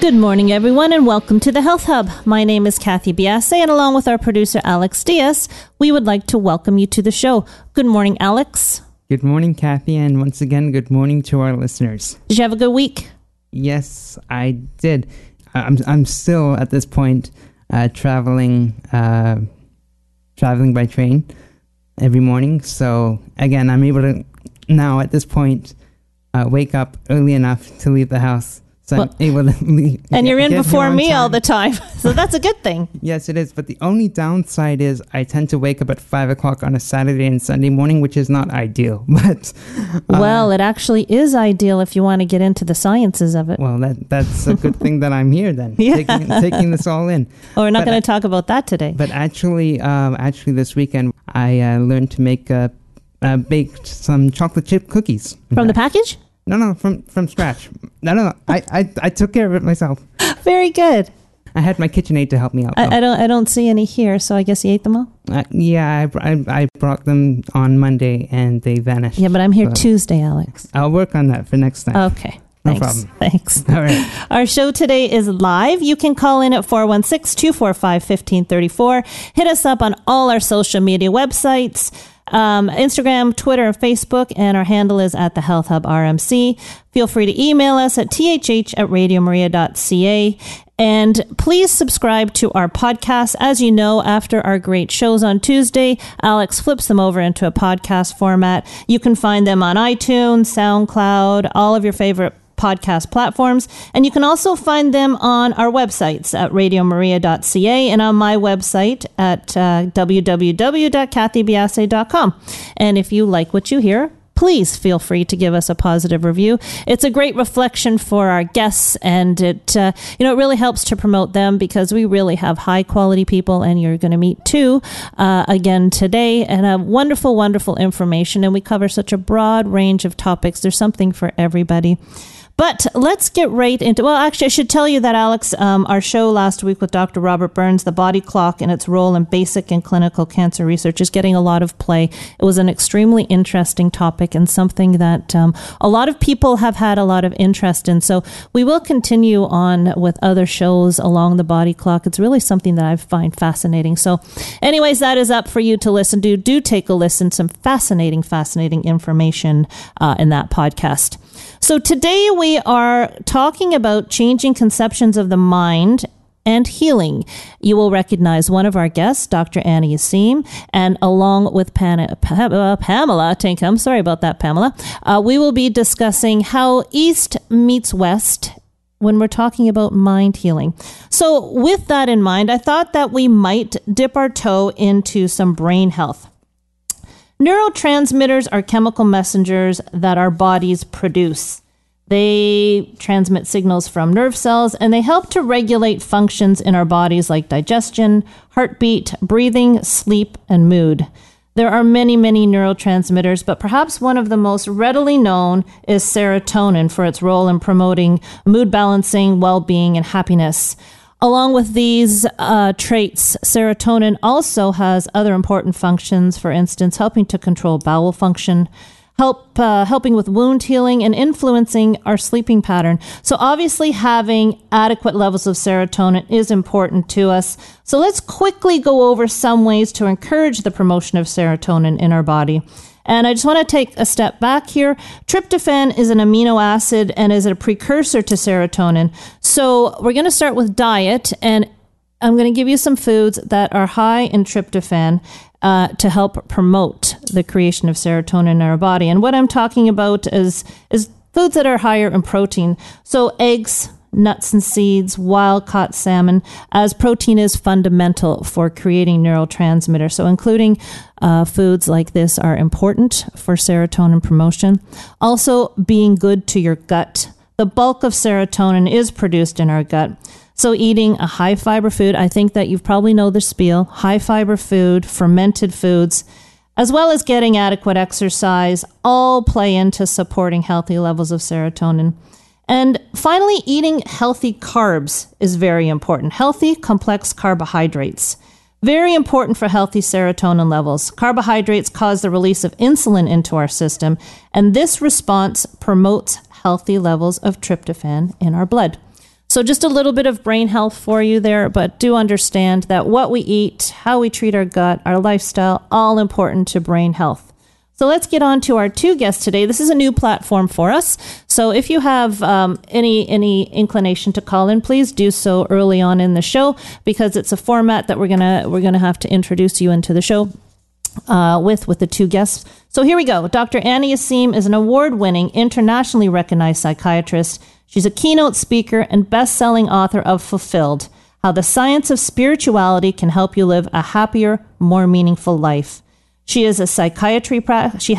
Good morning, everyone, and welcome to the Health Hub. My name is Kathy Biasi, and along with our producer, Alex Diaz, we would like to welcome you to the show. Good morning, Alex. Good morning, Kathy, and once again, good morning to our listeners. Did you have a good week? Yes, I did. I'm still, at this point, traveling by train every morning. So, again, I'm able to now, at this point, wake up early enough to leave the house. So well, I'm able to leave, and you're in before me all the time, so that's a good thing. Yes, it is. But the only downside is I tend to wake up at 5 o'clock on a Saturday and Sunday morning, which is not ideal. But well, it actually is ideal if you want to get into the sciences of it. Well, that's a good thing that I'm here then, yeah. taking this all in. Oh, we're not going to talk about that today. But actually, this weekend I learned to make baked some chocolate chip cookies from the package. No, from scratch. No. I took care of it myself. Very good. I had my KitchenAid to help me out. I don't see any here, so I guess you ate them all? Yeah, I brought them on Monday, and they vanished. Yeah, but I'm here Tuesday, Alex. I'll work on that for next time. Okay. No problem. Thanks. All right. Our show today is live. You can call in at 416-245-1534. Hit us up on all our social media websites. Instagram, Twitter, and Facebook, and our handle is at the Health Hub RMC. Feel free to email us at thh@radiomaria.ca. And please subscribe to our podcast. As you know, after our great shows on Tuesday, Alex flips them over into a podcast format. You can find them on iTunes, SoundCloud, all of your favorite podcast platforms, and you can also find them on our websites at radiomaria.ca and on my website at www.kathybiasse.com. And if you like what you hear, please feel free to give us a positive review. It's a great reflection for our guests, and it it really helps to promote them, because we really have high quality people, and you're going to meet two again today, and have wonderful information, and we cover such a broad range of topics. There's something for everybody. But let's get right into... Well, actually, I should tell you that, Alex, our show last week with Dr. Robert Burns, The Body Clock and Its Role in Basic and Clinical Cancer Research, is getting a lot of play. It was an extremely interesting topic, and something that a lot of people have had a lot of interest in. So we will continue on with other shows along the body clock. It's really something that I find fascinating. So anyways, that is up for you to listen to. Do take a listen. Some fascinating information in that podcast. So today we are talking about changing conceptions of the mind and healing. You will recognize one of our guests, Dr. Annie Yassim, and along with Pamela Tinkham, sorry about that, Pamela, we will be discussing how East meets West when we're talking about mind healing. So with that in mind, I thought that we might dip our toe into some brain health. Neurotransmitters are chemical messengers that our bodies produce. They transmit signals from nerve cells, and they help to regulate functions in our bodies like digestion, heartbeat, breathing, sleep, and mood. There are many neurotransmitters, but perhaps one of the most readily known is serotonin, for its role in promoting mood balancing, well-being, and happiness. Along with these traits, serotonin also has other important functions, for instance, helping to control bowel function, helping with wound healing, and influencing our sleeping pattern. So obviously having adequate levels of serotonin is important to us. So let's quickly go over some ways to encourage the promotion of serotonin in our body. And I just want to take a step back here. Tryptophan is an amino acid and is a precursor to serotonin. So we're going to start with diet, and I'm going to give you some foods that are high in tryptophan. to help promote the creation of serotonin in our body. And what I'm talking about is foods that are higher in protein. So eggs, nuts and seeds, wild-caught salmon, as protein is fundamental for creating neurotransmitters. So including foods like this are important for serotonin promotion. Also, being good to your gut. The bulk of serotonin is produced in our gut. So eating a high-fiber food, I think that you probably know the spiel, high-fiber food, fermented foods, as well as getting adequate exercise, all play into supporting healthy levels of serotonin. And finally, eating healthy carbs is very important. Healthy, complex carbohydrates. Very important for healthy serotonin levels. Carbohydrates cause the release of insulin into our system, and this response promotes healthy levels of tryptophan in our blood. So just a little bit of brain health for you there, but do understand that what we eat, how we treat our gut, our lifestyle, all important to brain health. So let's get on to our two guests today. This is a new platform for us. So if you have any inclination to call in, please do so early on in the show, because it's a format that we're gonna have to introduce you into the show with the two guests. So here we go. Dr. Annie Yassim is an award-winning, internationally recognized psychiatrist. She's a keynote speaker and best-selling author of Fulfilled: How the Science of Spirituality Can Help You Live a Happier, More Meaningful Life. She has a psychiatry practice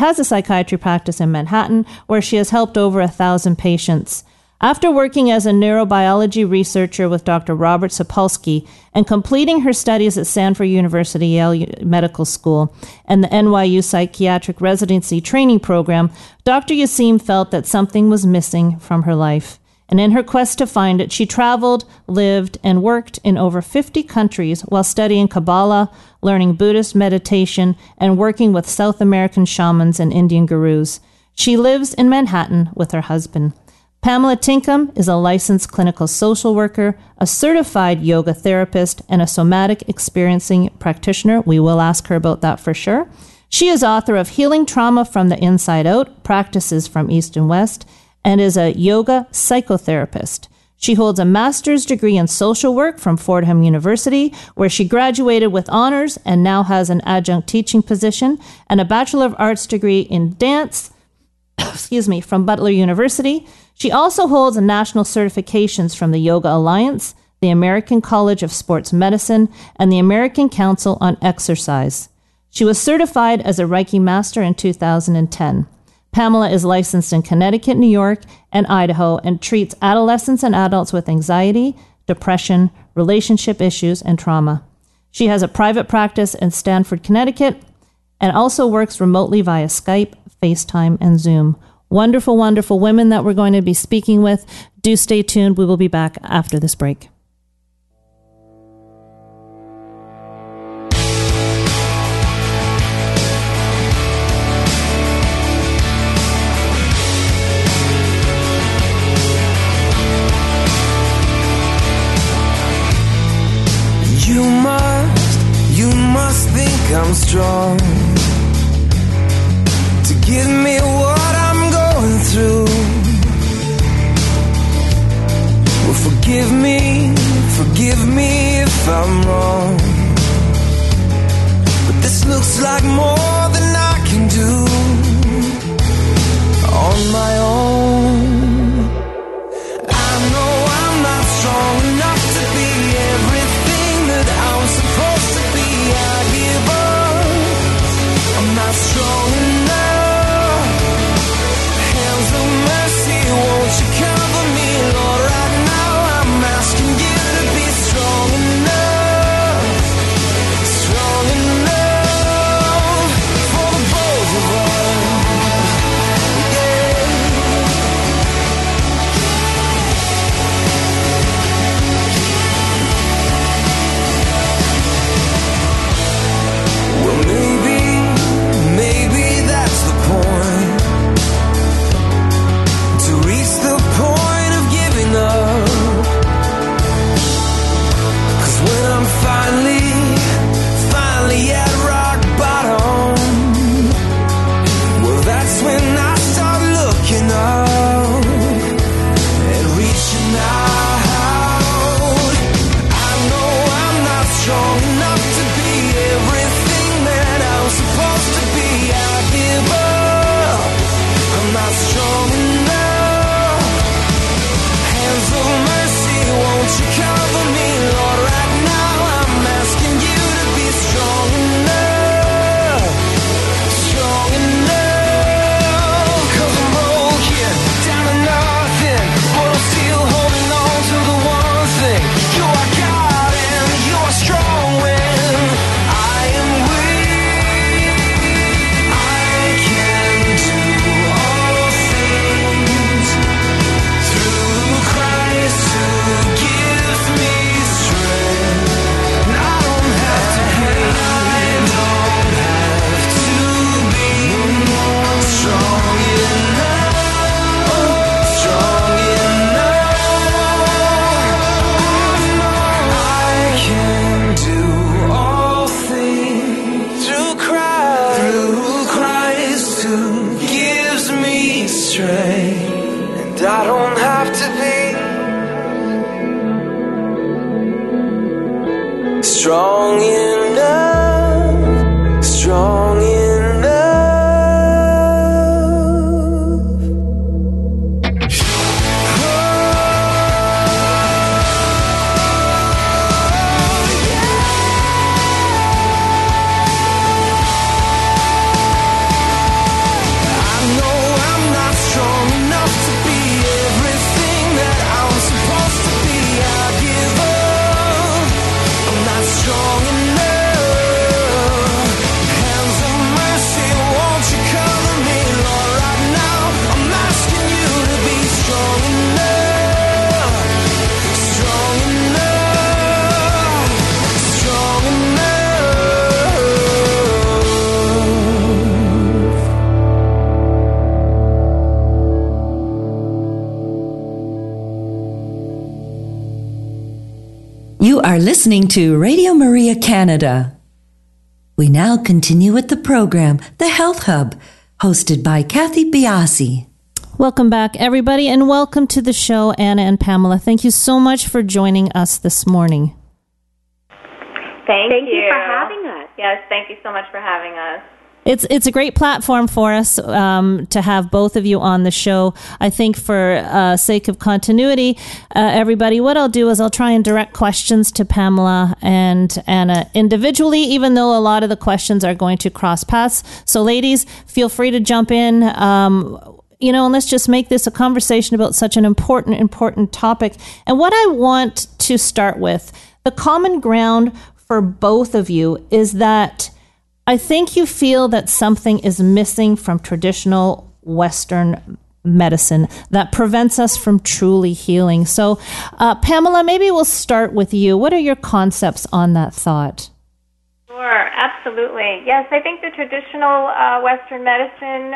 in Manhattan, where she has helped over 1,000 patients. After working as a neurobiology researcher with Dr. Robert Sapolsky and completing her studies at Stanford University, Yale Medical School, and the NYU Psychiatric Residency Training Program, Dr. Yassim felt that something was missing from her life. And in her quest to find it, she traveled, lived, and worked in over 50 countries while studying Kabbalah, learning Buddhist meditation, and working with South American shamans and Indian gurus. She lives in Manhattan with her husband. Pamela Tinkham is a licensed clinical social worker, a certified yoga therapist, and a somatic experiencing practitioner. We will ask her about that for sure. She is author of Healing Trauma from the Inside Out, Practices from East and West, and is a yoga psychotherapist. She holds a master's degree in social work from Fordham University, where she graduated with honors and now has an adjunct teaching position, and a Bachelor of Arts degree in dance, from Butler University. She also holds national certifications from the Yoga Alliance, the American College of Sports Medicine, and the American Council on Exercise. She was certified as a Reiki Master in 2010. Pamela is licensed in Connecticut, New York, and Idaho, and treats adolescents and adults with anxiety, depression, relationship issues, and trauma. She has a private practice in Stanford, Connecticut, and also works remotely via Skype, FaceTime, and Zoom. Wonderful, wonderful women that we're going to be speaking with. Do stay tuned. We will be back after this break. I'm strong to give me what I'm going through. Well, forgive me if I'm wrong, but this looks like more than I can do on my own. I know I'm not strong enough to be everything that I'm supposed to be. I give up. Not strong enough. Hands of mercy, won't you cover me, Lord? Right now I'm asking you to be strong enough. Strong enough. I don't have to be strong enough, strong enough. I know I'm not strong enough to are listening to Radio Maria Canada. We now continue with the program, The Health Hub, hosted by Kathy Biasi. Welcome back, everybody, and welcome to the show, Anna and Pamela. Thank you so much for joining us this morning. Thank you for having us. Yes, thank you so much for having us. It's a great platform for us to have both of you on the show. I think for sake of continuity, everybody, what I'll do is I'll try and direct questions to Pamela and Anna individually, even though a lot of the questions are going to cross paths. So ladies, feel free to jump in. And let's just make this a conversation about such an important topic. And what I want to start with, the common ground for both of you is that I think you feel that something is missing from traditional Western medicine that prevents us from truly healing. So, Pamela, maybe we'll start with you. What are your concepts on that thought? Sure, absolutely. Yes, I think the traditional Western medicine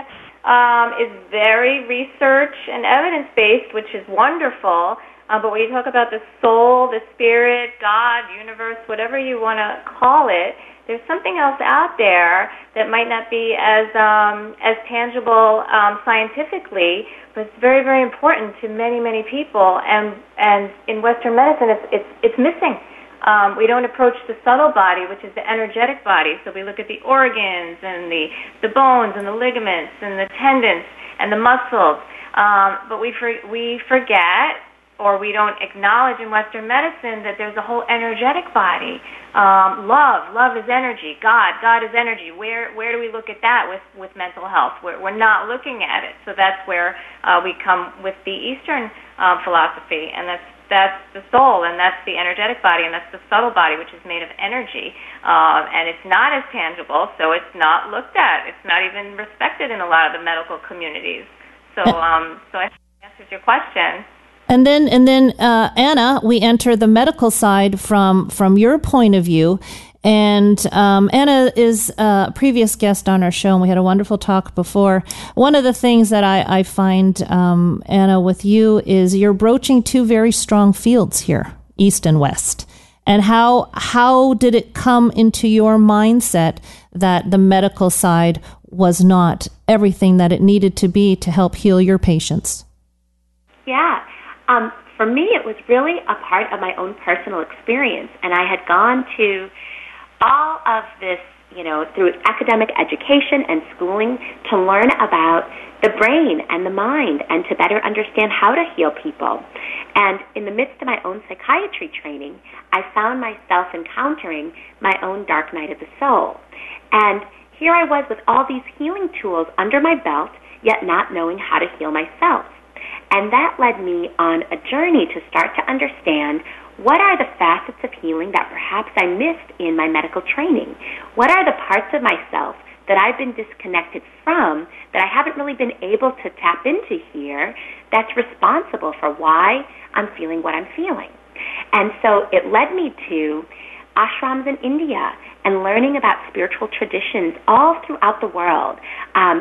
is very research and evidence-based, which is wonderful. But when you talk about the soul, the spirit, God, universe, whatever you want to call it, there's something else out there that might not be as tangible scientifically, but it's very, very important to many, many people. And in Western medicine, it's missing. We don't approach the subtle body, which is the energetic body. So we look at the organs and the bones and the ligaments and the tendons and the muscles. But we forget, or we don't acknowledge in Western medicine, that there's a whole energetic body. Love is energy. God is energy. Where do we look at that with mental health? We're not looking at it. So that's where we come with the Eastern philosophy, and that's the soul, and that's the energetic body, and that's the subtle body, which is made of energy. And it's not as tangible, so it's not looked at. It's not even respected in a lot of the medical communities. So I think that answers your question. And then, Anna, we enter the medical side from your point of view. And Anna is a previous guest on our show, and we had a wonderful talk before. One of the things that I find, Anna, with you is you're broaching two very strong fields here, East and West. And how did it come into your mindset that the medical side was not everything that it needed to be to help heal your patients? Yeah. For me, it was really a part of my own personal experience, and I had gone to all of this, through academic education and schooling to learn about the brain and the mind and to better understand how to heal people. And in the midst of my own psychiatry training, I found myself encountering my own dark night of the soul. And here I was with all these healing tools under my belt, yet not knowing how to heal myself. And that led me on a journey to start to understand what are the facets of healing that perhaps I missed in my medical training. What are the parts of myself that I've been disconnected from, that I haven't really been able to tap into here, that's responsible for why I'm feeling what I'm feeling. And so it led me to ashrams in India and learning about spiritual traditions all throughout the world.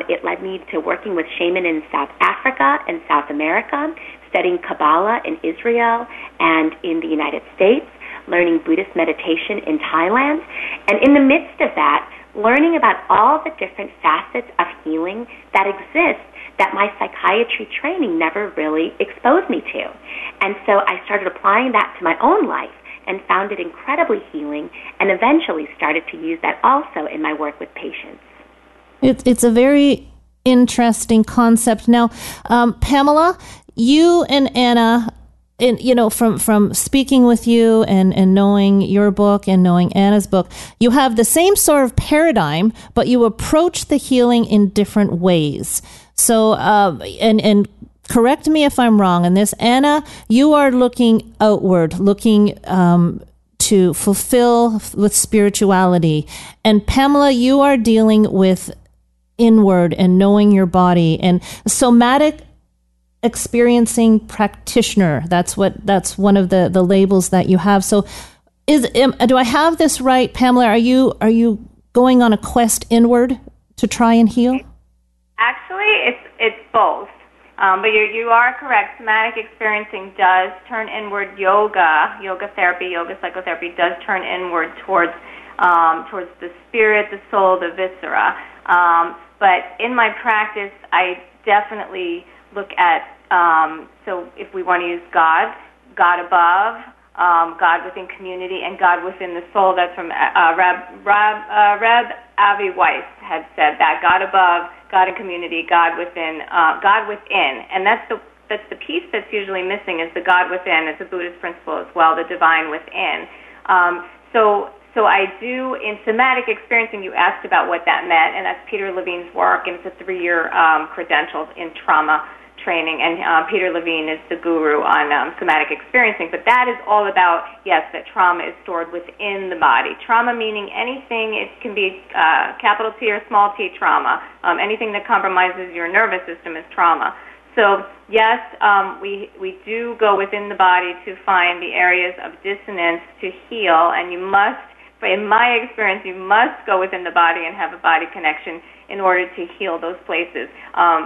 It led me to working with shaman in South Africa and South America, studying Kabbalah in Israel and in the United States, learning Buddhist meditation in Thailand, and in the midst of that, learning about all the different facets of healing that exist that my psychiatry training never really exposed me to. And so I started applying that to my own life and found it incredibly healing, and eventually started to use that also in my work with patients. It's a very interesting concept. Now, Pamela, you and Anna, and you know, from speaking with you and knowing your book and knowing Anna's book, you have the same sort of paradigm, but you approach the healing in different ways. So, correct me if I'm wrong in this, Anna, you are looking outward, looking to fulfill with spirituality. And Pamela, you are dealing with inward and knowing your body and somatic experiencing practitioner. That's one of the labels that you have. So do I have this right, Pamela? Are you going on a quest inward to try and heal? Actually, it's both. But you are correct. Somatic experiencing does turn inward. Yoga therapy, yoga psychotherapy does turn inward towards the spirit, the soul, the viscera. But in my practice, I definitely look at, so if we want to use God above, God within community, and God within the soul. That's from Reb Avi Weiss had said that. God above, God in community, God within. And that's the piece that's usually missing, is the God within. It's a Buddhist principle as well, the divine within. So I do, in somatic experiencing, you asked about what that meant, and that's Peter Levine's work, and it's a 3-year credential in trauma training, and Peter Levine is the guru on somatic experiencing. But that is all about, yes, that trauma is stored within the body. Trauma meaning anything, it can be capital T or small t trauma. Anything that compromises your nervous system is trauma. So, yes, we do go within the body to find the areas of dissonance to heal, and you must, in my experience, you must go within the body and have a body connection in order to heal those places.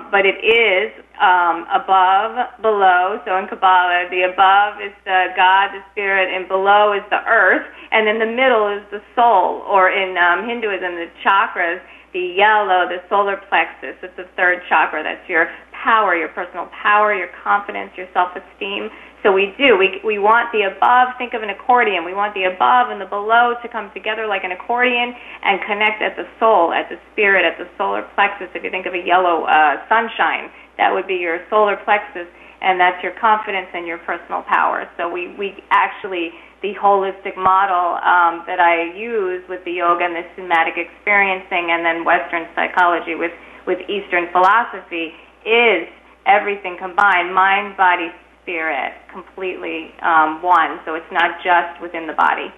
But it is above, below. So in Kabbalah, the above is the God, the spirit, and below is the earth, and in the middle is the soul, or in Hinduism, the chakras, the yellow, the solar plexus. It's the third chakra. That's your power, your personal power, your confidence, your self-esteem. So we do. We want the above, think of an accordion. We want the above and the below to come together like an accordion and connect at the soul, at the spirit, at the solar plexus. If you think of a yellow sunshine, that would be your solar plexus, and that's your confidence and your personal power. So we actually, the holistic model that I use with the yoga and the somatic experiencing and then Western psychology with Eastern philosophy is everything combined, mind, body, spirit, completely one. So it's not just within the body.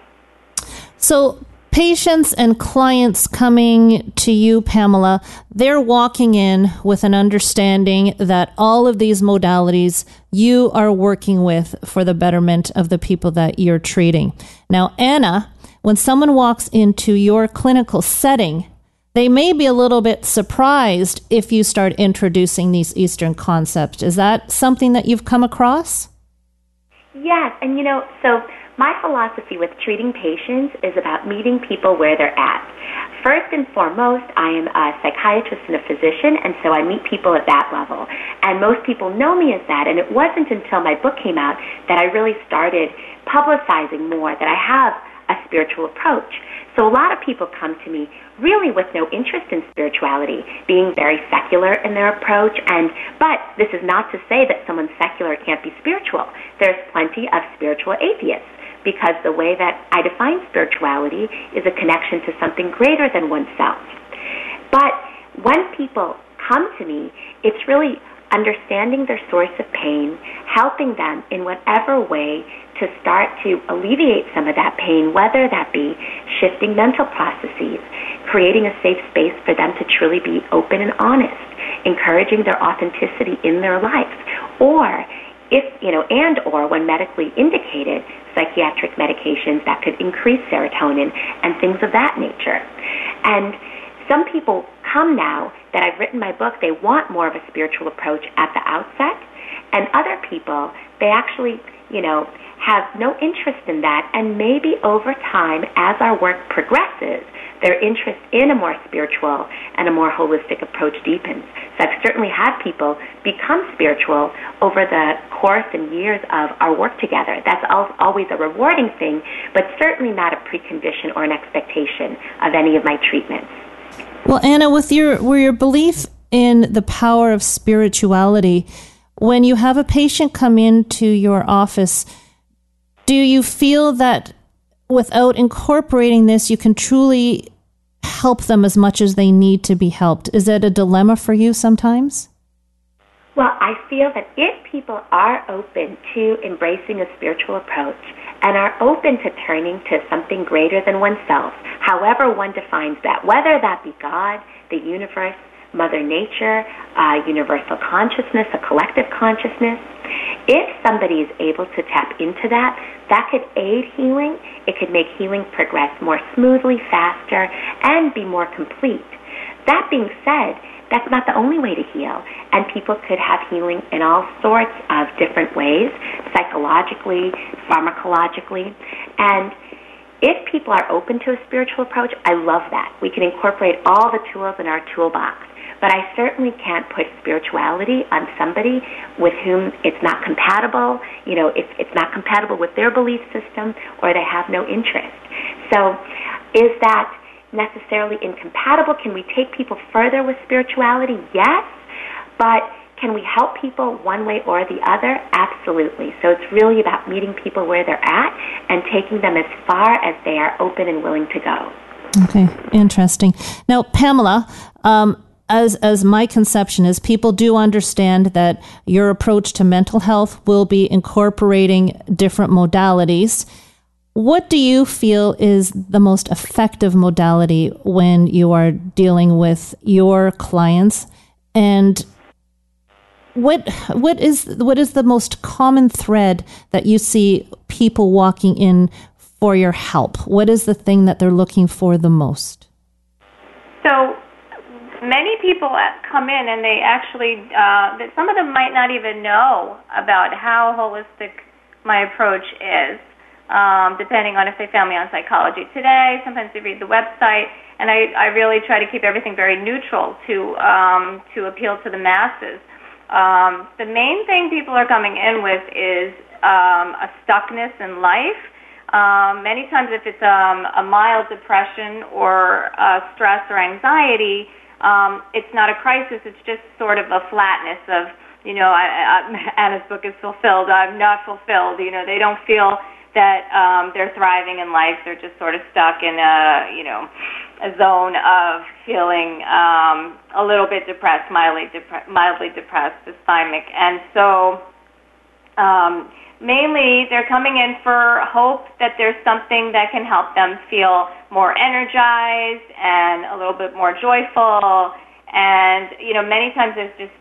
So patients and clients coming to you, Pamela, they're walking in with an understanding that all of these modalities you are working with for the betterment of the people that you're treating. Now, Anna, when someone walks into your clinical setting, they may be a little bit surprised if you start introducing these Eastern concepts. Is that something that you've come across? Yes, and so my philosophy with treating patients is about meeting people where they're at. First and foremost, I am a psychiatrist and a physician, and so I meet people at that level. And most people know me as that, and it wasn't until my book came out that I really started publicizing more that I have a spiritual approach. So a lot of people come to me really with no interest in spirituality, being very secular in their approach. But this is not to say that someone secular can't be spiritual. There's plenty of spiritual atheists, because the way that I define spirituality is a connection to something greater than oneself. But when people come to me, it's really understanding their source of pain, helping them in whatever way to start to alleviate some of that pain, whether that be shifting mental processes, creating a safe space for them to truly be open and honest, encouraging their authenticity in their lives, or or when medically indicated, psychiatric medications that could increase serotonin and things of that nature. And some people come now that I've written my book, they want more of a spiritual approach at the outset, and other people, they actually you know, have no interest in that, and maybe over time, as our work progresses, their interest in a more spiritual and a more holistic approach deepens. So I've certainly had people become spiritual over the course and years of our work together. That's always a rewarding thing, but certainly not a precondition or an expectation of any of my treatments. Well, Anna, with your belief in the power of spirituality, when you have a patient come into your office, do you feel that without incorporating this, you can truly help them as much as they need to be helped? Is that a dilemma for you sometimes? Well, I feel that if people are open to embracing a spiritual approach and are open to turning to something greater than oneself, however one defines that, whether that be God, the universe, Mother Nature, universal consciousness, a collective consciousness, if somebody is able to tap into that, that could aid healing. It could make healing progress more smoothly, faster, and be more complete. That being said, that's not the only way to heal, and people could have healing in all sorts of different ways, psychologically, pharmacologically, and if people are open to a spiritual approach, I love that. We can incorporate all the tools in our toolbox. But I certainly can't put spirituality on somebody with whom it's not compatible, you know, if it's not compatible with their belief system or they have no interest. So is that necessarily incompatible? Can we take people further with spirituality? Yes. But can we help people one way or the other? Absolutely. So it's really about meeting people where they're at and taking them as far as they are open and willing to go. Okay, interesting. Now, Pamela, As my conception is, people do understand that your approach to mental health will be incorporating different modalities. What do you feel is the most effective modality when you are dealing with your clients? And what is the most common thread that you see people walking in for your help? What is the thing that they're looking for the most? So many people come in and they actually, some of them might not even know about how holistic my approach is, depending on if they found me on Psychology Today. Sometimes they read the website, and I really try to keep everything very neutral to appeal to the masses. The main thing people are coming in with is a stuckness in life. Many times if it's a mild depression or stress or anxiety, it's not a crisis, it's just sort of a flatness of, you know, Anna's book is fulfilled, I'm not fulfilled, you know, they don't feel that they're thriving in life, they're just sort of stuck in a zone of feeling a little bit depressed, mildly depressed, dysthymic, and so mainly they're coming in for hope that there's something that can help them feel more energized and a little bit more joyful. And, you know, many times there's just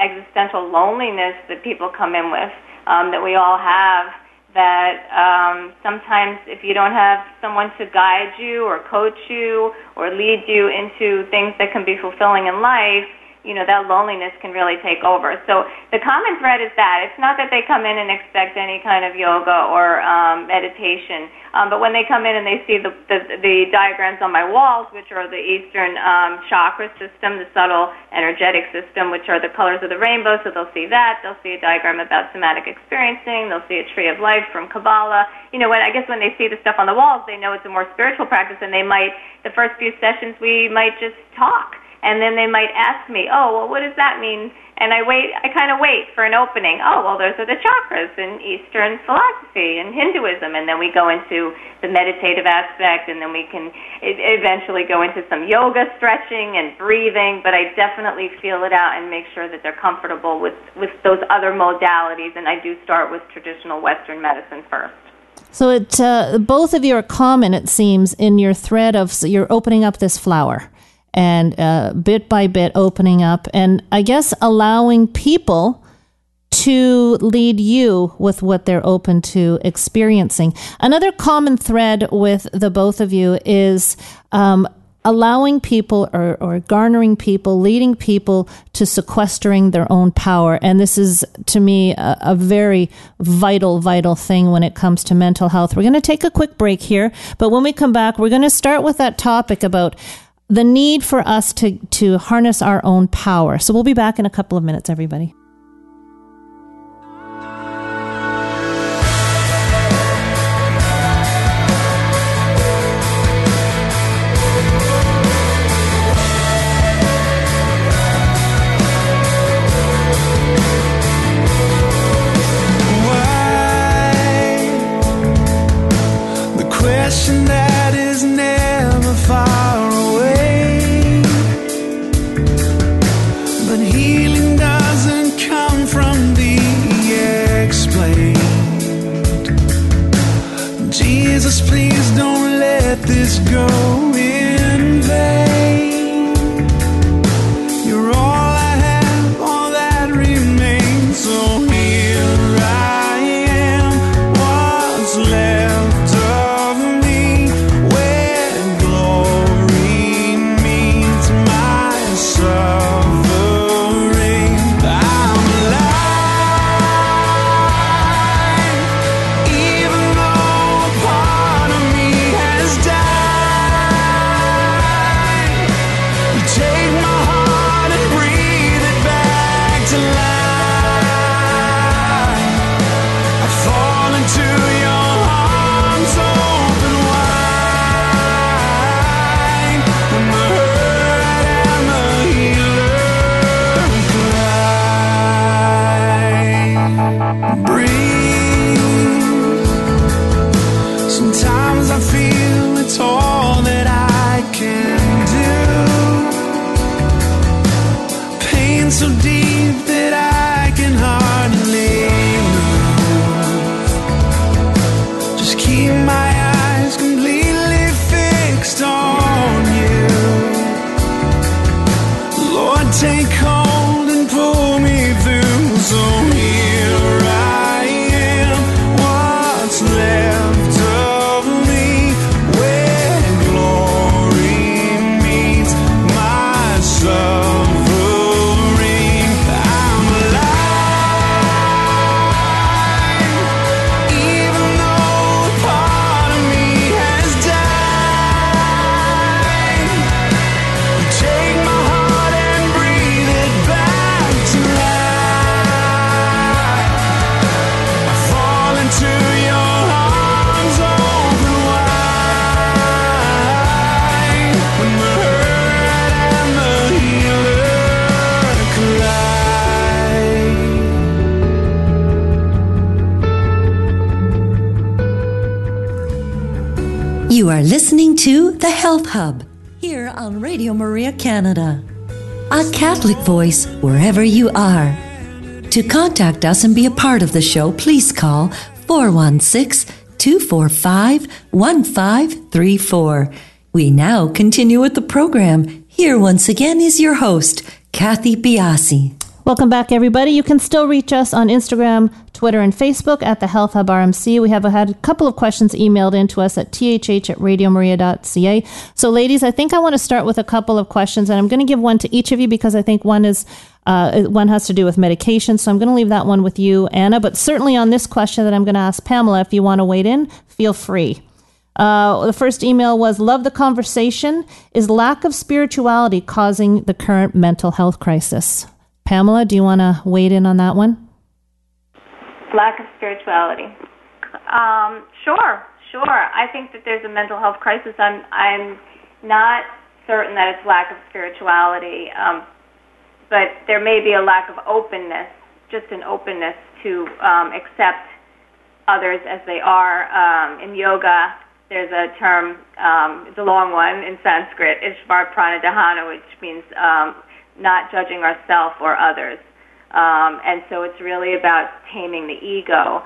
existential loneliness that people come in with that we all have, that sometimes if you don't have someone to guide you or coach you or lead you into things that can be fulfilling in life, you know, that loneliness can really take over. So the common thread is that. It's not that they come in and expect any kind of yoga or meditation, but when they come in and they see the diagrams on my walls, which are the Eastern chakra system, the subtle energetic system, which are the colors of the rainbow, so they'll see that. They'll see a diagram about somatic experiencing. They'll see a tree of life from Kabbalah. You know, when they see the stuff on the walls, they know it's a more spiritual practice, and the first few sessions, we might just talk. And then they might ask me, oh, well, what does that mean? And I kind of wait for an opening. Oh, well, those are the chakras in Eastern philosophy and Hinduism. And then we go into the meditative aspect, and then we can eventually go into some yoga stretching and breathing. But I definitely feel it out and make sure that they're comfortable with those other modalities. And I do start with traditional Western medicine first. So both of you are common, it seems, in your thread of so you're opening up this flower. And bit by bit opening up and I guess allowing people to lead you with what they're open to experiencing. Another common thread with the both of you is allowing people or garnering people, leading people to sequestering their own power. And this is, to me, a very vital, vital thing when it comes to mental health. We're going to take a quick break here, but when we come back, we're going to start with that topic about the need for us to harness our own power. So we'll be back in a couple of minutes, everybody. You are listening to The Health Hub, here on Radio Maria Canada, a Catholic voice wherever you are. To contact us and be a part of the show, please call 416-245-1534. We now continue with the program. Here once again is your host, Kathy Biasi. Welcome back, everybody. You can still reach us on Instagram, Twitter, and Facebook at The Health Hub RMC. We have had a couple of questions emailed in to us at thh@radiomaria.ca. So, ladies, I think I want to start with a couple of questions, and I'm going to give one to each of you because I think one is one has to do with medication. So I'm going to leave that one with you, Anna. But certainly on this question that I'm going to ask Pamela, if you want to wade in, feel free. The first email was, love the conversation. Is lack of spirituality causing the current mental health crisis? Pamela, do you want to wade in on that one? Lack of spirituality. Sure. I think that there's a mental health crisis. I'm not certain that it's lack of spirituality, but there may be a lack of openness, just an openness to accept others as they are. In yoga, there's a term, it's a long one in Sanskrit, Ishvara Pranadhana, which means not judging ourselves or others. And so it's really about taming the ego.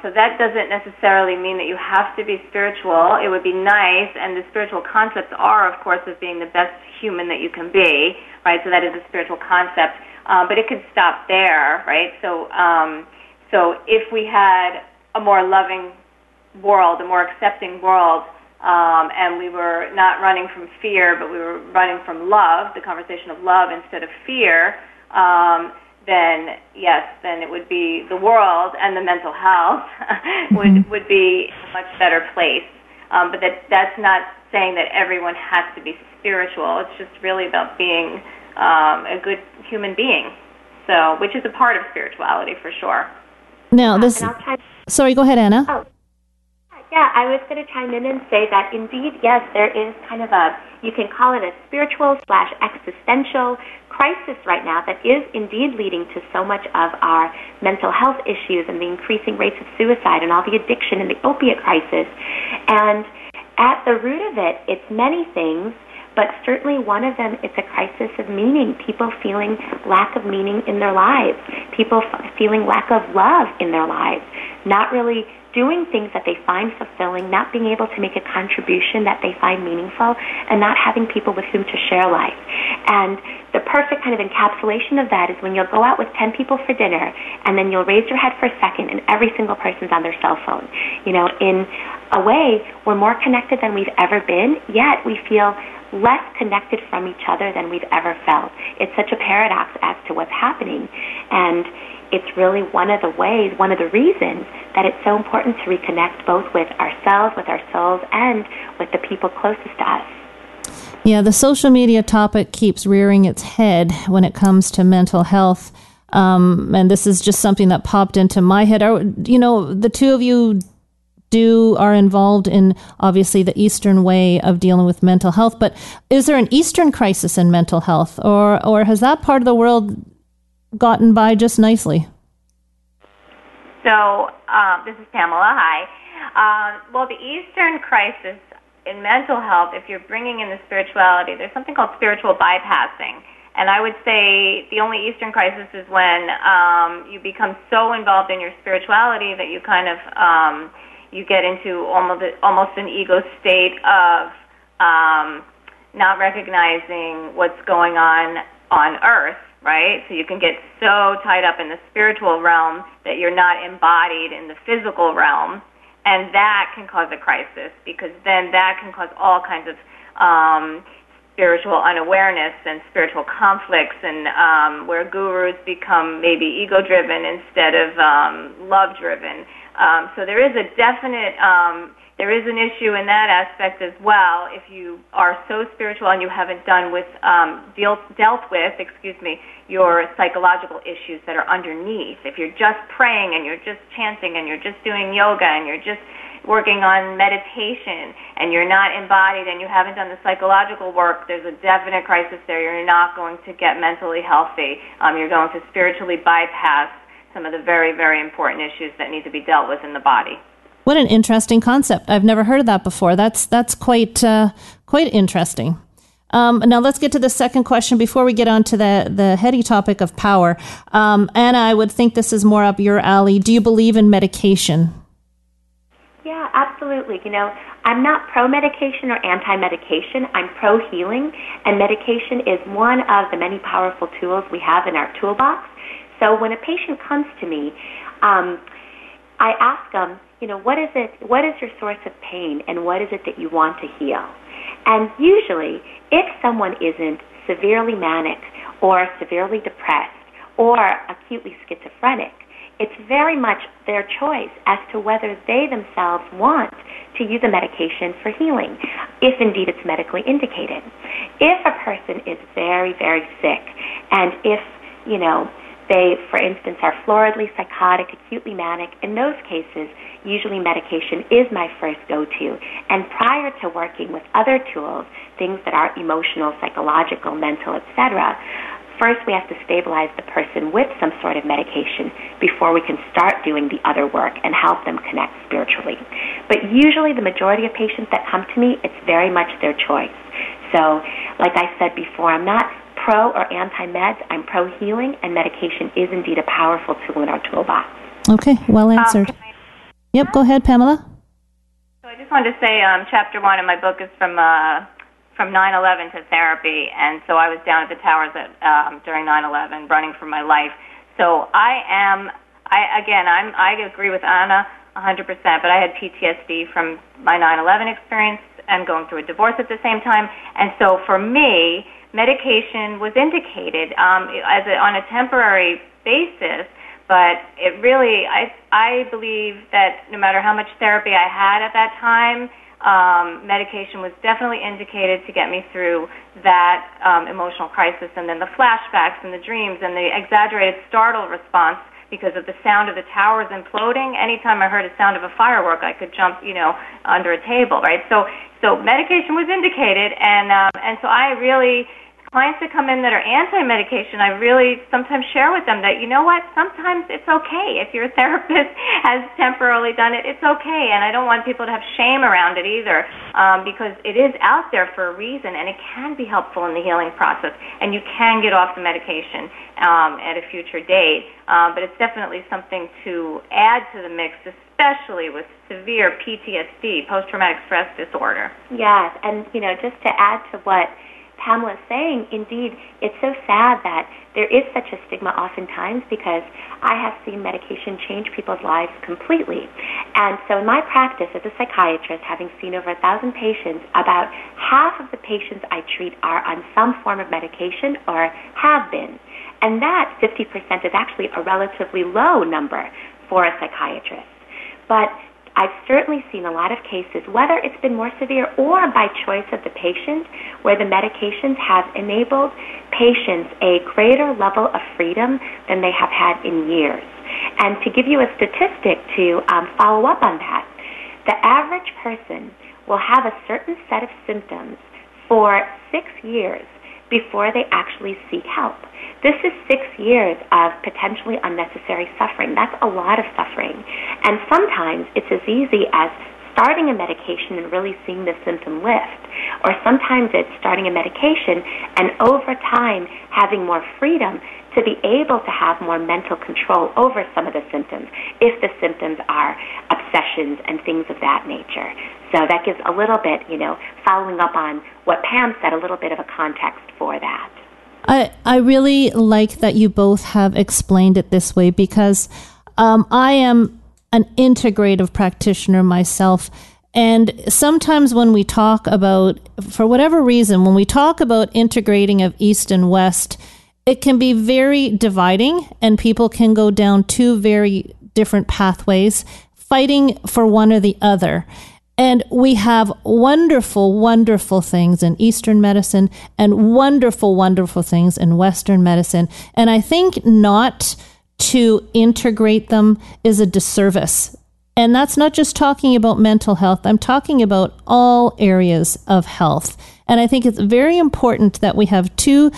So that doesn't necessarily mean that you have to be spiritual. It would be nice, and the spiritual concepts are, of course, of being the best human that you can be, right? So that is a spiritual concept. But it could stop there, right? So if we had a more loving world, a more accepting world, and we were not running from fear, but we were running from love, the conversation of love instead of fear, then yes, then it would be the world and the mental health would be a much better place. But that's not saying that everyone has to be spiritual. It's just really about being a good human being, so which is a part of spirituality for sure. Now, this. Sorry, go ahead, Anna. Oh. Yeah, I was going to chime in and say that indeed, yes, there is kind of a, you can call it a spiritual/existential crisis right now that is indeed leading to so much of our mental health issues and the increasing rates of suicide and all the addiction and the opiate crisis. And at the root of it, it's many things, but certainly one of them is a crisis of meaning, people feeling lack of meaning in their lives, people feeling lack of love in their lives, not really doing things that they find fulfilling, not being able to make a contribution that they find meaningful, and not having people with whom to share life. And the perfect kind of encapsulation of that is when you'll go out with 10 people for dinner, and then you'll raise your head for a second, and every single person's on their cell phone. You know, in a way, we're more connected than we've ever been, yet we feel less connected from each other than we've ever felt. It's such a paradox as to what's happening. And it's really one of the ways, one of the reasons that it's so important to reconnect both with ourselves, with our souls, and with the people closest to us. Yeah, the social media topic keeps rearing its head when it comes to mental health. And this is just something that popped into my head. You know, the two of you are involved in, obviously, the Eastern way of dealing with mental health. But is there an Eastern crisis in mental health, or has that part of the world gotten by just nicely? So, this is Pamela. Hi. Well, the Eastern crisis in mental health, if you're bringing in the spirituality, there's something called spiritual bypassing. And I would say the only Eastern crisis is when you become so involved in your spirituality that you kind of you get into almost an ego state of not recognizing what's going on Earth. Right? So you can get so tied up in the spiritual realm that you're not embodied in the physical realm, and that can cause a crisis, because then that can cause all kinds of spiritual unawareness and spiritual conflicts, and where gurus become maybe ego-driven instead of love-driven. So there is a definite... there is an issue in that aspect as well. If you are so spiritual and you haven't dealt with your psychological issues that are underneath. If you're just praying and you're just chanting and you're just doing yoga and you're just working on meditation and you're not embodied and you haven't done the psychological work, there's a definite crisis there. You're not going to get mentally healthy. You're going to spiritually bypass some of the very, very important issues that need to be dealt with in the body. What an interesting concept. I've never heard of that before. That's quite interesting. Now let's get to the second question before we get on to the heady topic of power. Anna, I would think this is more up your alley. Do you believe in medication? Yeah, absolutely. You know, I'm not pro-medication or anti-medication. I'm pro-healing, and medication is one of the many powerful tools we have in our toolbox. So when a patient comes to me, I ask them, you know, what is it? What is your source of pain, and what is it that you want to heal? And usually, if someone isn't severely manic or severely depressed or acutely schizophrenic, it's very much their choice as to whether they themselves want to use a medication for healing, if indeed it's medically indicated. If a person is very, very sick, and if, you know, they, for instance, are floridly psychotic, acutely manic, in those cases, usually medication is my first go-to. And prior to working with other tools, things that are emotional, psychological, mental, etc., first we have to stabilize the person with some sort of medication before we can start doing the other work and help them connect spiritually. But usually the majority of patients that come to me, it's very much their choice. So, like I said before, I'm not pro or anti-meds, I'm pro-healing, and medication is indeed a powerful tool in our toolbox. Okay, well answered. Yep, go ahead, Pamela. So I just wanted to say chapter 1 in my book is from 9/11 to therapy, and so I was down at the towers during 9/11 running for my life. So I agree with Anna, 100%. But I had PTSD from my 9/11 experience and going through a divorce at the same time. And so for me, medication was indicated on a temporary basis. But it really, I believe that no matter how much therapy I had at that time, medication was definitely indicated to get me through that emotional crisis, and then the flashbacks and the dreams and the exaggerated startle response because of the sound of the towers imploding. Anytime I heard a sound of a firework, I could jump, under a table, right? So medication was indicated, and so I really... Clients that come in that are anti-medication, I really sometimes share with them that, you know what, sometimes it's okay. If your therapist has temporarily done it, it's okay. And I don't want people to have shame around it either, because it is out there for a reason, and it can be helpful in the healing process, and you can get off the medication at a future date. But it's definitely something to add to the mix, especially with severe PTSD, post-traumatic stress disorder. Yes, and, just to add to what Pamela's saying, indeed, it's so sad that there is such a stigma oftentimes, because I have seen medication change people's lives completely. And so in my practice as a psychiatrist, having seen over 1,000 patients, about half of the patients I treat are on some form of medication or have been. And that 50% is actually a relatively low number for a psychiatrist. But I've certainly seen a lot of cases, whether it's been more severe or by choice of the patient, where the medications have enabled patients a greater level of freedom than they have had in years. And to give you a statistic to follow up on that, the average person will have a certain set of symptoms for 6 years before they actually seek help. This is 6 years of potentially unnecessary suffering. That's a lot of suffering. And sometimes it's as easy as starting a medication and really seeing the symptom lift. Or sometimes it's starting a medication and over time having more freedom to be able to have more mental control over some of the symptoms, if the symptoms are obsessions and things of that nature. So that gives a little bit, following up on what Pam said, a little bit of a context for that. I really like that you both have explained it this way, because I am an integrative practitioner myself. And sometimes when we talk about, for whatever reason, when we talk about integrating of East and West, it can be very dividing, and people can go down two very different pathways, fighting for one or the other. And we have wonderful, wonderful things in Eastern medicine and wonderful, wonderful things in Western medicine. And I think not to integrate them is a disservice. And that's not just talking about mental health. I'm talking about all areas of health. And I think it's very important that we have two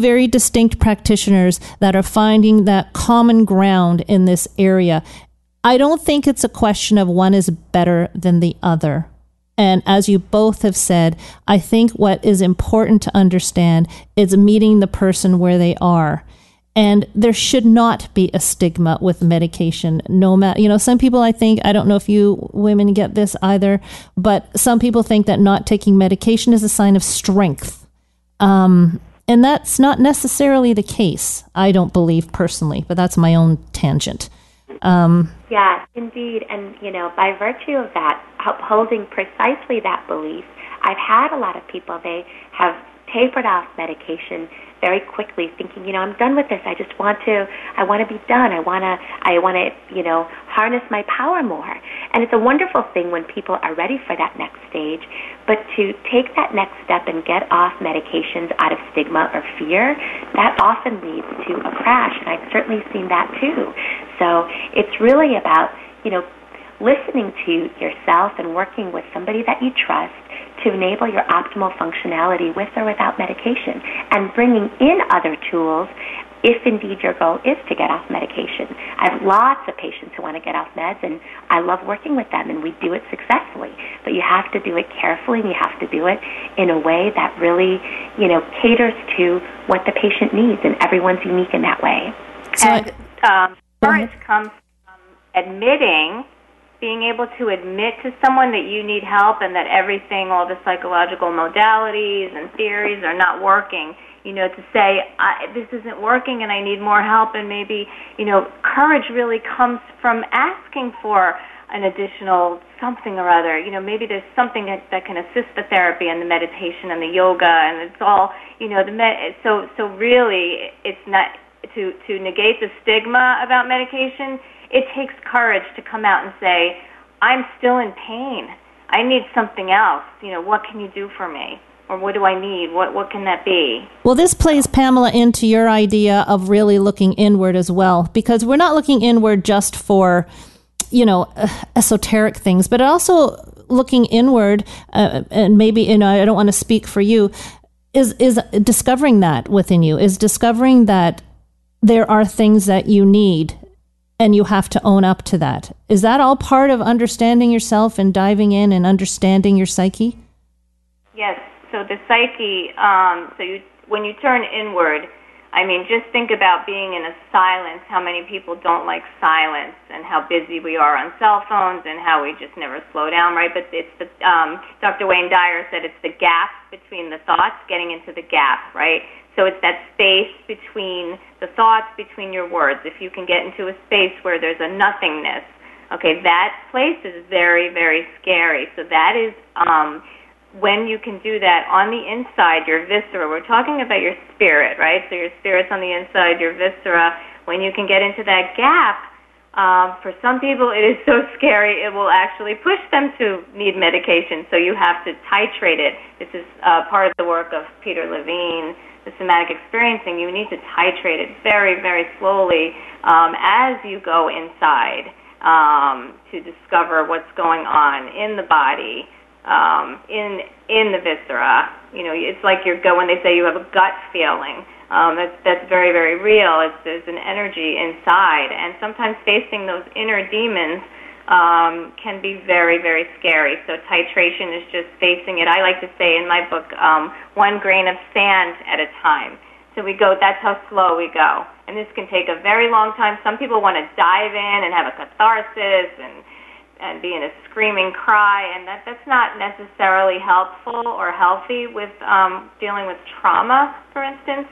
very distinct practitioners that are finding that common ground in this area. I don't think it's a question of one is better than the other. And as you both have said, I think what is important to understand is meeting the person where they are. And there should not be a stigma with medication. No matter, some people, I don't know if you women get this either, but some people think that not taking medication is a sign of strength. And that's not necessarily the case, I don't believe personally, but that's my own tangent. Yes, indeed. And, by virtue of that, upholding precisely that belief, I've had a lot of people, they have tapered off medication very quickly, thinking, I'm done with this. I want to be done. I want to, harness my power more. And it's a wonderful thing when people are ready for that next stage. But to take that next step and get off medications out of stigma or fear, that often leads to a crash. And I've certainly seen that too. So it's really about, listening to yourself and working with somebody that you trust to enable your optimal functionality with or without medication, and bringing in other tools if indeed your goal is to get off medication. I have lots of patients who want to get off meds, and I love working with them, and we do it successfully. But you have to do it carefully, and you have to do it in a way that really, caters to what the patient needs, and everyone's unique in that way. And courage comes from admitting, being able to admit to someone that you need help and that everything, all the psychological modalities and theories are not working, to say, this isn't working and I need more help. And maybe, courage really comes from asking for an additional something or other. You know, maybe there's something that can assist the therapy and the meditation and the yoga, and it's all, you know, so really it's not to negate the stigma about medication. It takes courage to come out and say, I'm still in pain. I need something else. You know, what can you do for me? Or what do I need? What can that be? Well, this plays, Pamela, into your idea of really looking inward as well, because we're not looking inward just for, you know, esoteric things, but also looking inward, and maybe, you know, I don't want to speak for you, is discovering that within you, is discovering that there are things that you need and you have to own up to that. Is that all part of understanding yourself and diving in and understanding your psyche? Yes. So the psyche, when you turn inward, I mean, just think about being in a silence, how many people don't like silence and how busy we are on cell phones and how we just never slow down, right? But it's the, Dr. Wayne Dyer said it's the gap between the thoughts, getting into the gap, right? So it's that space between the thoughts, between your words. If you can get into a space where there's a nothingness, okay, that place is very, very scary. So that is... when you can do that on the inside, your viscera, we're talking about your spirit, right? So your spirit's on the inside, your viscera. When you can get into that gap, for some people it is so scary it will actually push them to need medication. So you have to titrate it. This is part of the work of Peter Levine, the somatic experiencing. You need to titrate it very, very slowly as you go inside to discover what's going on in the body. In the viscera, you know, it's like you're going, they say you have a gut feeling. That's very, very real. There's an energy inside, and sometimes facing those inner demons can be very, very scary. So titration is just facing it. I like to say in my book, one grain of sand at a time. So we go, that's how slow we go. And this can take a very long time. Some people want to dive in and have a catharsis and be in a screaming cry, and that's not necessarily helpful or healthy with dealing with trauma, for instance.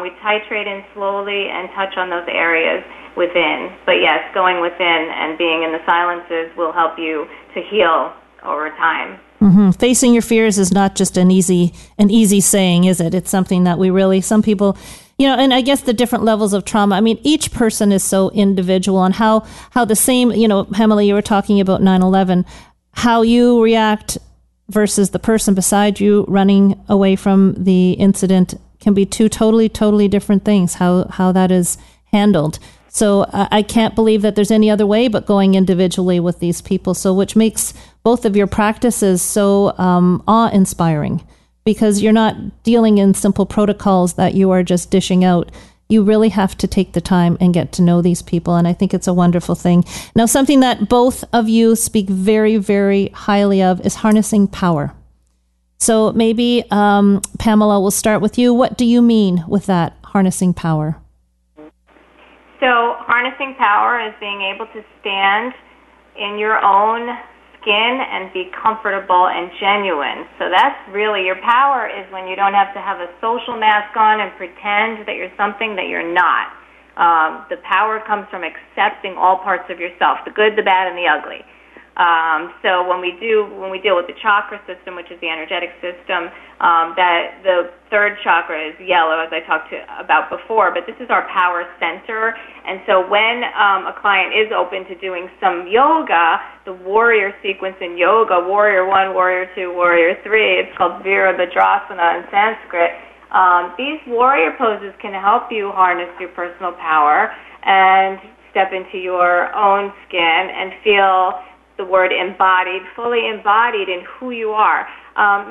We titrate in slowly and touch on those areas within. But yes, going within and being in the silences will help you to heal over time. Mm-hmm. Facing your fears is not just an easy saying, is it? It's something that we really, some people... You know, and I guess the different levels of trauma. I mean, each person is so individual, and how the same, you know, Pamela, you were talking about 9/11, how you react versus the person beside you running away from the incident can be two totally, totally different things, how that is handled. So I can't believe that there's any other way but going individually with these people. So which makes both of your practices so awe-inspiring. Because you're not dealing in simple protocols that you are just dishing out. You really have to take the time and get to know these people. And I think it's a wonderful thing. Now, something that both of you speak very, very highly of is harnessing power. So maybe, Pamela, we'll start with you. What do you mean with that, harnessing power? So harnessing power is being able to stand in your own and be comfortable and genuine. So that's really your power, is when you don't have to have a social mask on and pretend that you're something that you're not. The power comes from accepting all parts of yourself, the good, the bad, and the ugly. So when we deal with the chakra system, which is the energetic system, that the third chakra is yellow, as I talked about before, but this is our power center. And so when a client is open to doing some yoga, the warrior sequence in yoga, warrior 1, warrior 2, warrior 3, it's called Virabhadrasana in Sanskrit. These warrior poses can help you harness your personal power and step into your own skin and feel the word embodied, fully embodied in who you are.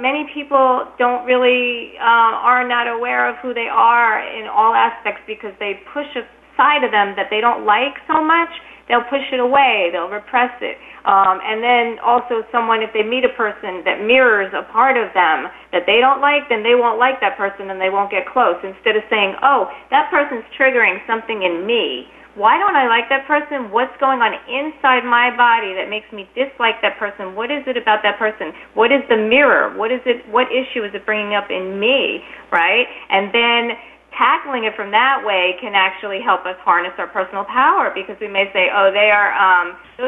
Many people don't really, are not aware of who they are in all aspects because they push a side of them that they don't like so much. They'll push it away. They'll repress it. And then also someone, if they meet a person that mirrors a part of them that they don't like, then they won't like that person and they won't get close. Instead of saying, oh, that person's triggering something in me. Why don't I like that person? What's going on inside my body that makes me dislike that person? What is it about that person? What is the mirror? What issue is it bringing up in me, right? And then tackling it from that way can actually help us harness our personal power, because we may say, oh, they are,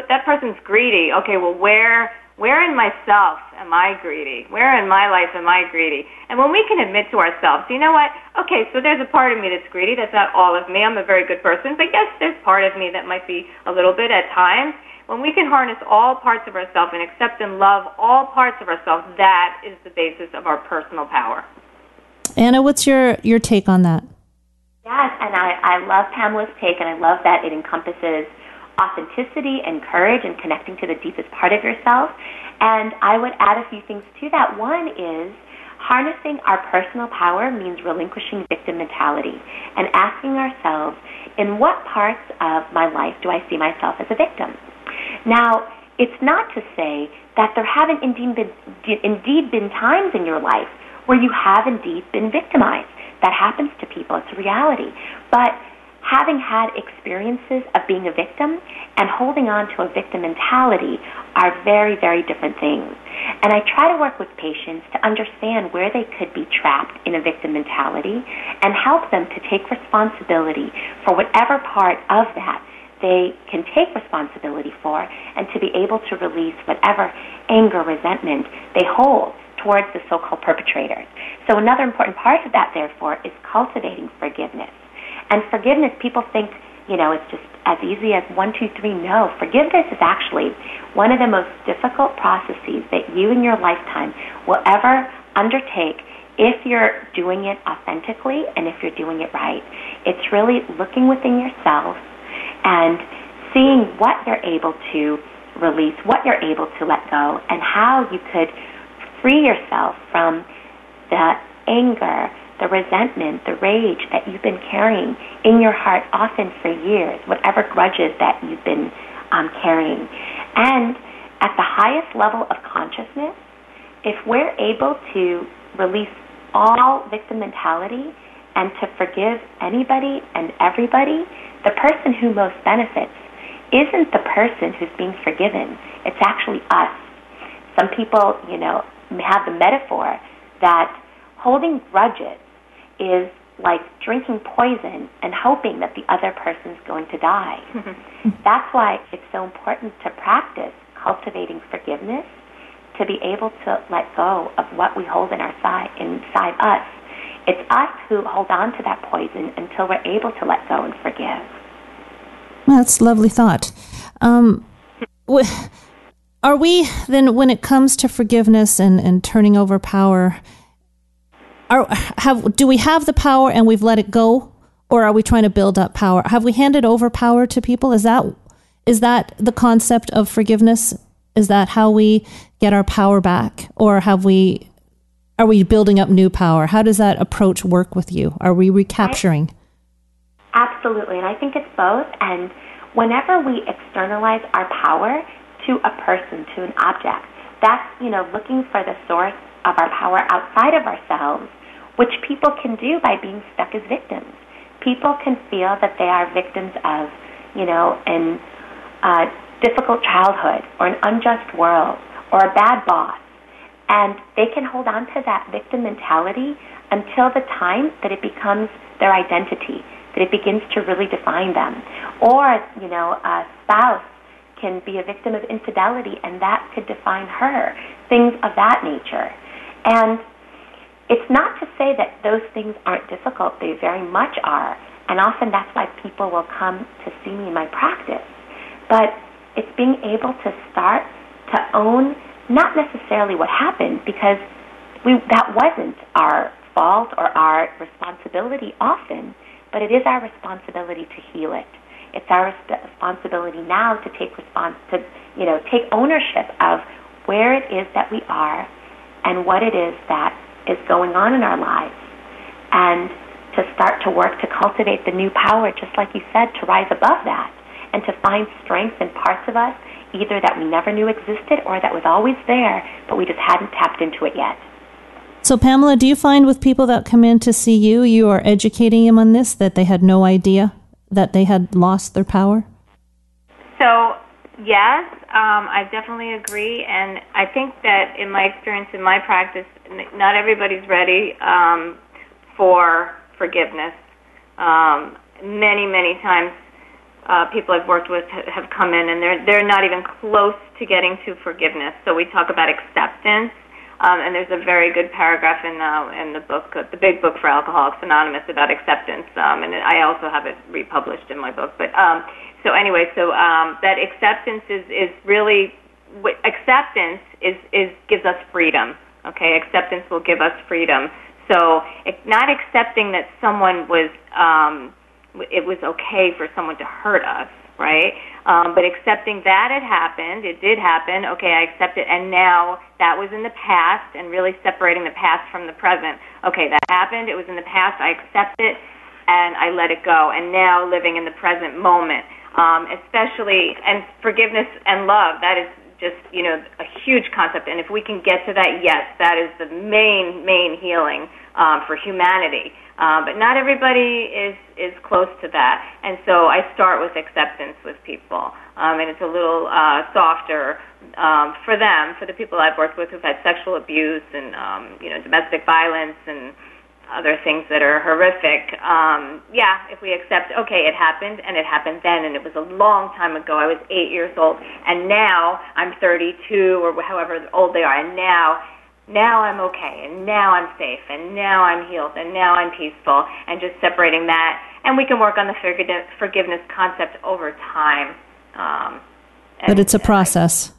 that person's greedy. Okay, well, where in myself am I greedy? Where in my life am I greedy? And when we can admit to ourselves, you know what, okay, so there's a part of me that's greedy. That's not all of me. I'm a very good person. But, yes, there's part of me that might be a little bit at times. When we can harness all parts of ourselves and accept and love all parts of ourselves, that is the basis of our personal power. Anna, what's your take on that? Yes, and I love Pamela's take, and I love that it encompasses authenticity and courage and connecting to the deepest part of yourself. And I would add a few things to that. One is harnessing our personal power means relinquishing victim mentality and asking ourselves, in what parts of my life do I see myself as a victim? Now, it's not to say that there haven't indeed been times in your life where you have indeed been victimized. That happens to people. It's a reality. But having had experiences of being a victim and holding on to a victim mentality are very, very different things. And I try to work with patients to understand where they could be trapped in a victim mentality and help them to take responsibility for whatever part of that they can take responsibility for, and to be able to release whatever anger, resentment they hold towards the so-called perpetrators. So another important part of that, therefore, is cultivating forgiveness. And forgiveness, people think, you know, it's just as easy as 1, 2, 3. No, forgiveness is actually one of the most difficult processes that you in your lifetime will ever undertake if you're doing it authentically and if you're doing it right. It's really looking within yourself and seeing what you're able to release, what you're able to let go, and how you could free yourself from the anger, the resentment, the rage that you've been carrying in your heart often for years, whatever grudges that you've been carrying. And at the highest level of consciousness, if we're able to release all victim mentality and to forgive anybody and everybody, the person who most benefits isn't the person who's being forgiven. It's actually us. Some people, you know, have the metaphor that holding grudges is like drinking poison and hoping that the other person's going to die. That's why it's so important to practice cultivating forgiveness, to be able to let go of what we hold in our inside us. It's us who hold on to that poison until we're able to let go and forgive. Well, that's a lovely thought. Are we, then, when it comes to forgiveness and turning over power, do we have the power and we've let it go, or are we trying to build up power? Have we handed over power to people? Is that the concept of forgiveness? Is that how we get our power back, or are we building up new power? How does that approach work with you? Are we recapturing? Absolutely, and I think it's both. And whenever we externalize our power to a person, to an object, that's, you know, looking for the source of our power outside of ourselves, which people can do by being stuck as victims. People can feel that they are victims of, you know, a difficult childhood or an unjust world or a bad boss, and they can hold on to that victim mentality until the time that it becomes their identity, that it begins to really define them. Or, you know, a spouse can be a victim of infidelity, and that could define her, things of that nature. And it's not to say that those things aren't difficult. They very much are, and often that's why people will come to see me in my practice. But it's being able to start to own not necessarily what happened, because that wasn't our fault or our responsibility often, but it is our responsibility to heal it. It's our responsibility now to take ownership of where it is that we are and what it is that is going on in our lives, and to start to work to cultivate the new power, just like you said, to rise above that and to find strength in parts of us either that we never knew existed or that was always there, but we just hadn't tapped into it yet. So, Pamela, do you find with people that come in to see you, you are educating them on this, that they had no idea that they had lost their power? So, yes, I definitely agree. And I think that in my experience, in my practice, not everybody's ready for forgiveness. Many times people I've worked with have come in and they're not even close to getting to forgiveness. So we talk about acceptance, and there's a very good paragraph in the book, the big book for Alcoholics Anonymous, about acceptance, and I also have it republished in my book. But so that acceptance is really, acceptance is gives us freedom. Okay, acceptance will give us freedom. So not accepting that someone was, it was okay for someone to hurt us, right? But accepting that it happened, it did happen, okay, I accept it, and now that was in the past, and really separating the past from the present. Okay, that happened, it was in the past, I accept it, and I let it go, and now living in the present moment, especially, and forgiveness and love, that is just, you know, a huge concept, and if we can get to that, yes, that is the main healing for humanity. But not everybody is close to that, and so I start with acceptance with people, and it's a little softer for them, for the people I've worked with who've had sexual abuse and domestic violence and other things that are horrific. If we accept, okay, it happened, and it happened then, and it was a long time ago. I was 8 years old, and now I'm 32 or however old they are, and now I'm okay, and now I'm safe, and now I'm healed, and now I'm peaceful, and just separating that. And we can work on the forgiveness concept over time. But it's a process.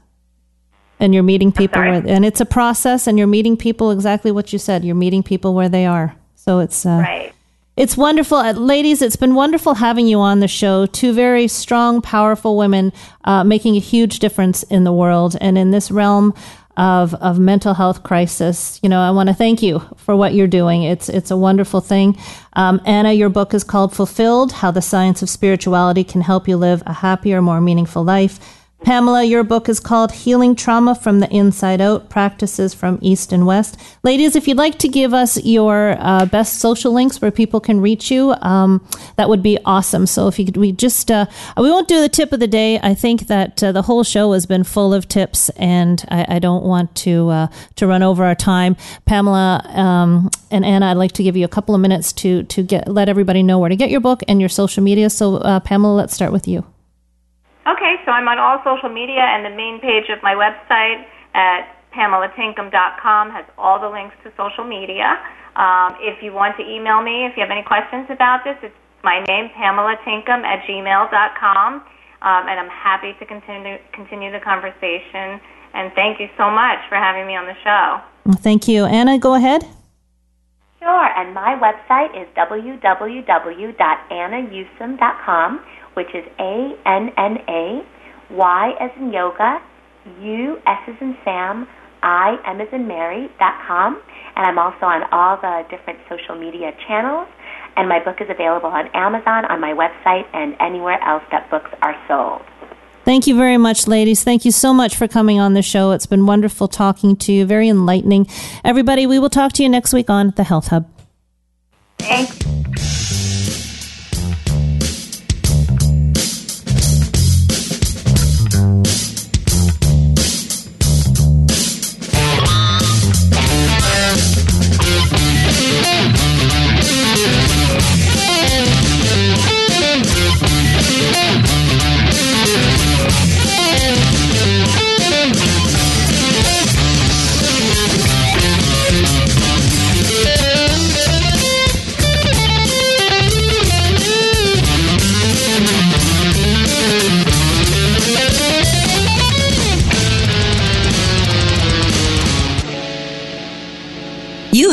And you're meeting people, and it's a process, and you're meeting people exactly what you said. You're meeting people where they are. So it's right. It's wonderful. Ladies, it's been wonderful having you on the show. Two very strong, powerful women making a huge difference in the world and in this realm of mental health crisis. You know, I want to thank you for what you're doing. It's a wonderful thing. Anna, your book is called Fulfilled, How the Science of Spirituality Can Help You Live a Happier, More Meaningful Life. Pamela, your book is called Healing Trauma from the Inside Out, Practices from East and West. Ladies, if you'd like to give us your best social links where people can reach you, that would be awesome. So if you could, we won't do the tip of the day. I think that the whole show has been full of tips, and I don't want to run over our time. Pamela and Anna, I'd like to give you a couple of minutes to let everybody know where to get your book and your social media. So Pamela, let's start with you. Okay, so I'm on all social media, and the main page of my website at PamelaTinkham.com has all the links to social media. If you want to email me, if you have any questions about this, it's my name, PamelaTinkham@gmail.com, and I'm happy to continue the conversation. And thank you so much for having me on the show. Well, thank you. Anna, go ahead. Sure, and my website is www.annayussim.com. which is A-N-N-A, Y as in yoga, U, S as in Sam, I, M as in Mary.com. And I'm also on all the different social media channels. And my book is available on Amazon, on my website, and anywhere else that books are sold. Thank you very much, ladies. Thank you so much for coming on the show. It's been wonderful talking to you, very enlightening. Everybody, we will talk to you next week on The Health Hub. Thanks. You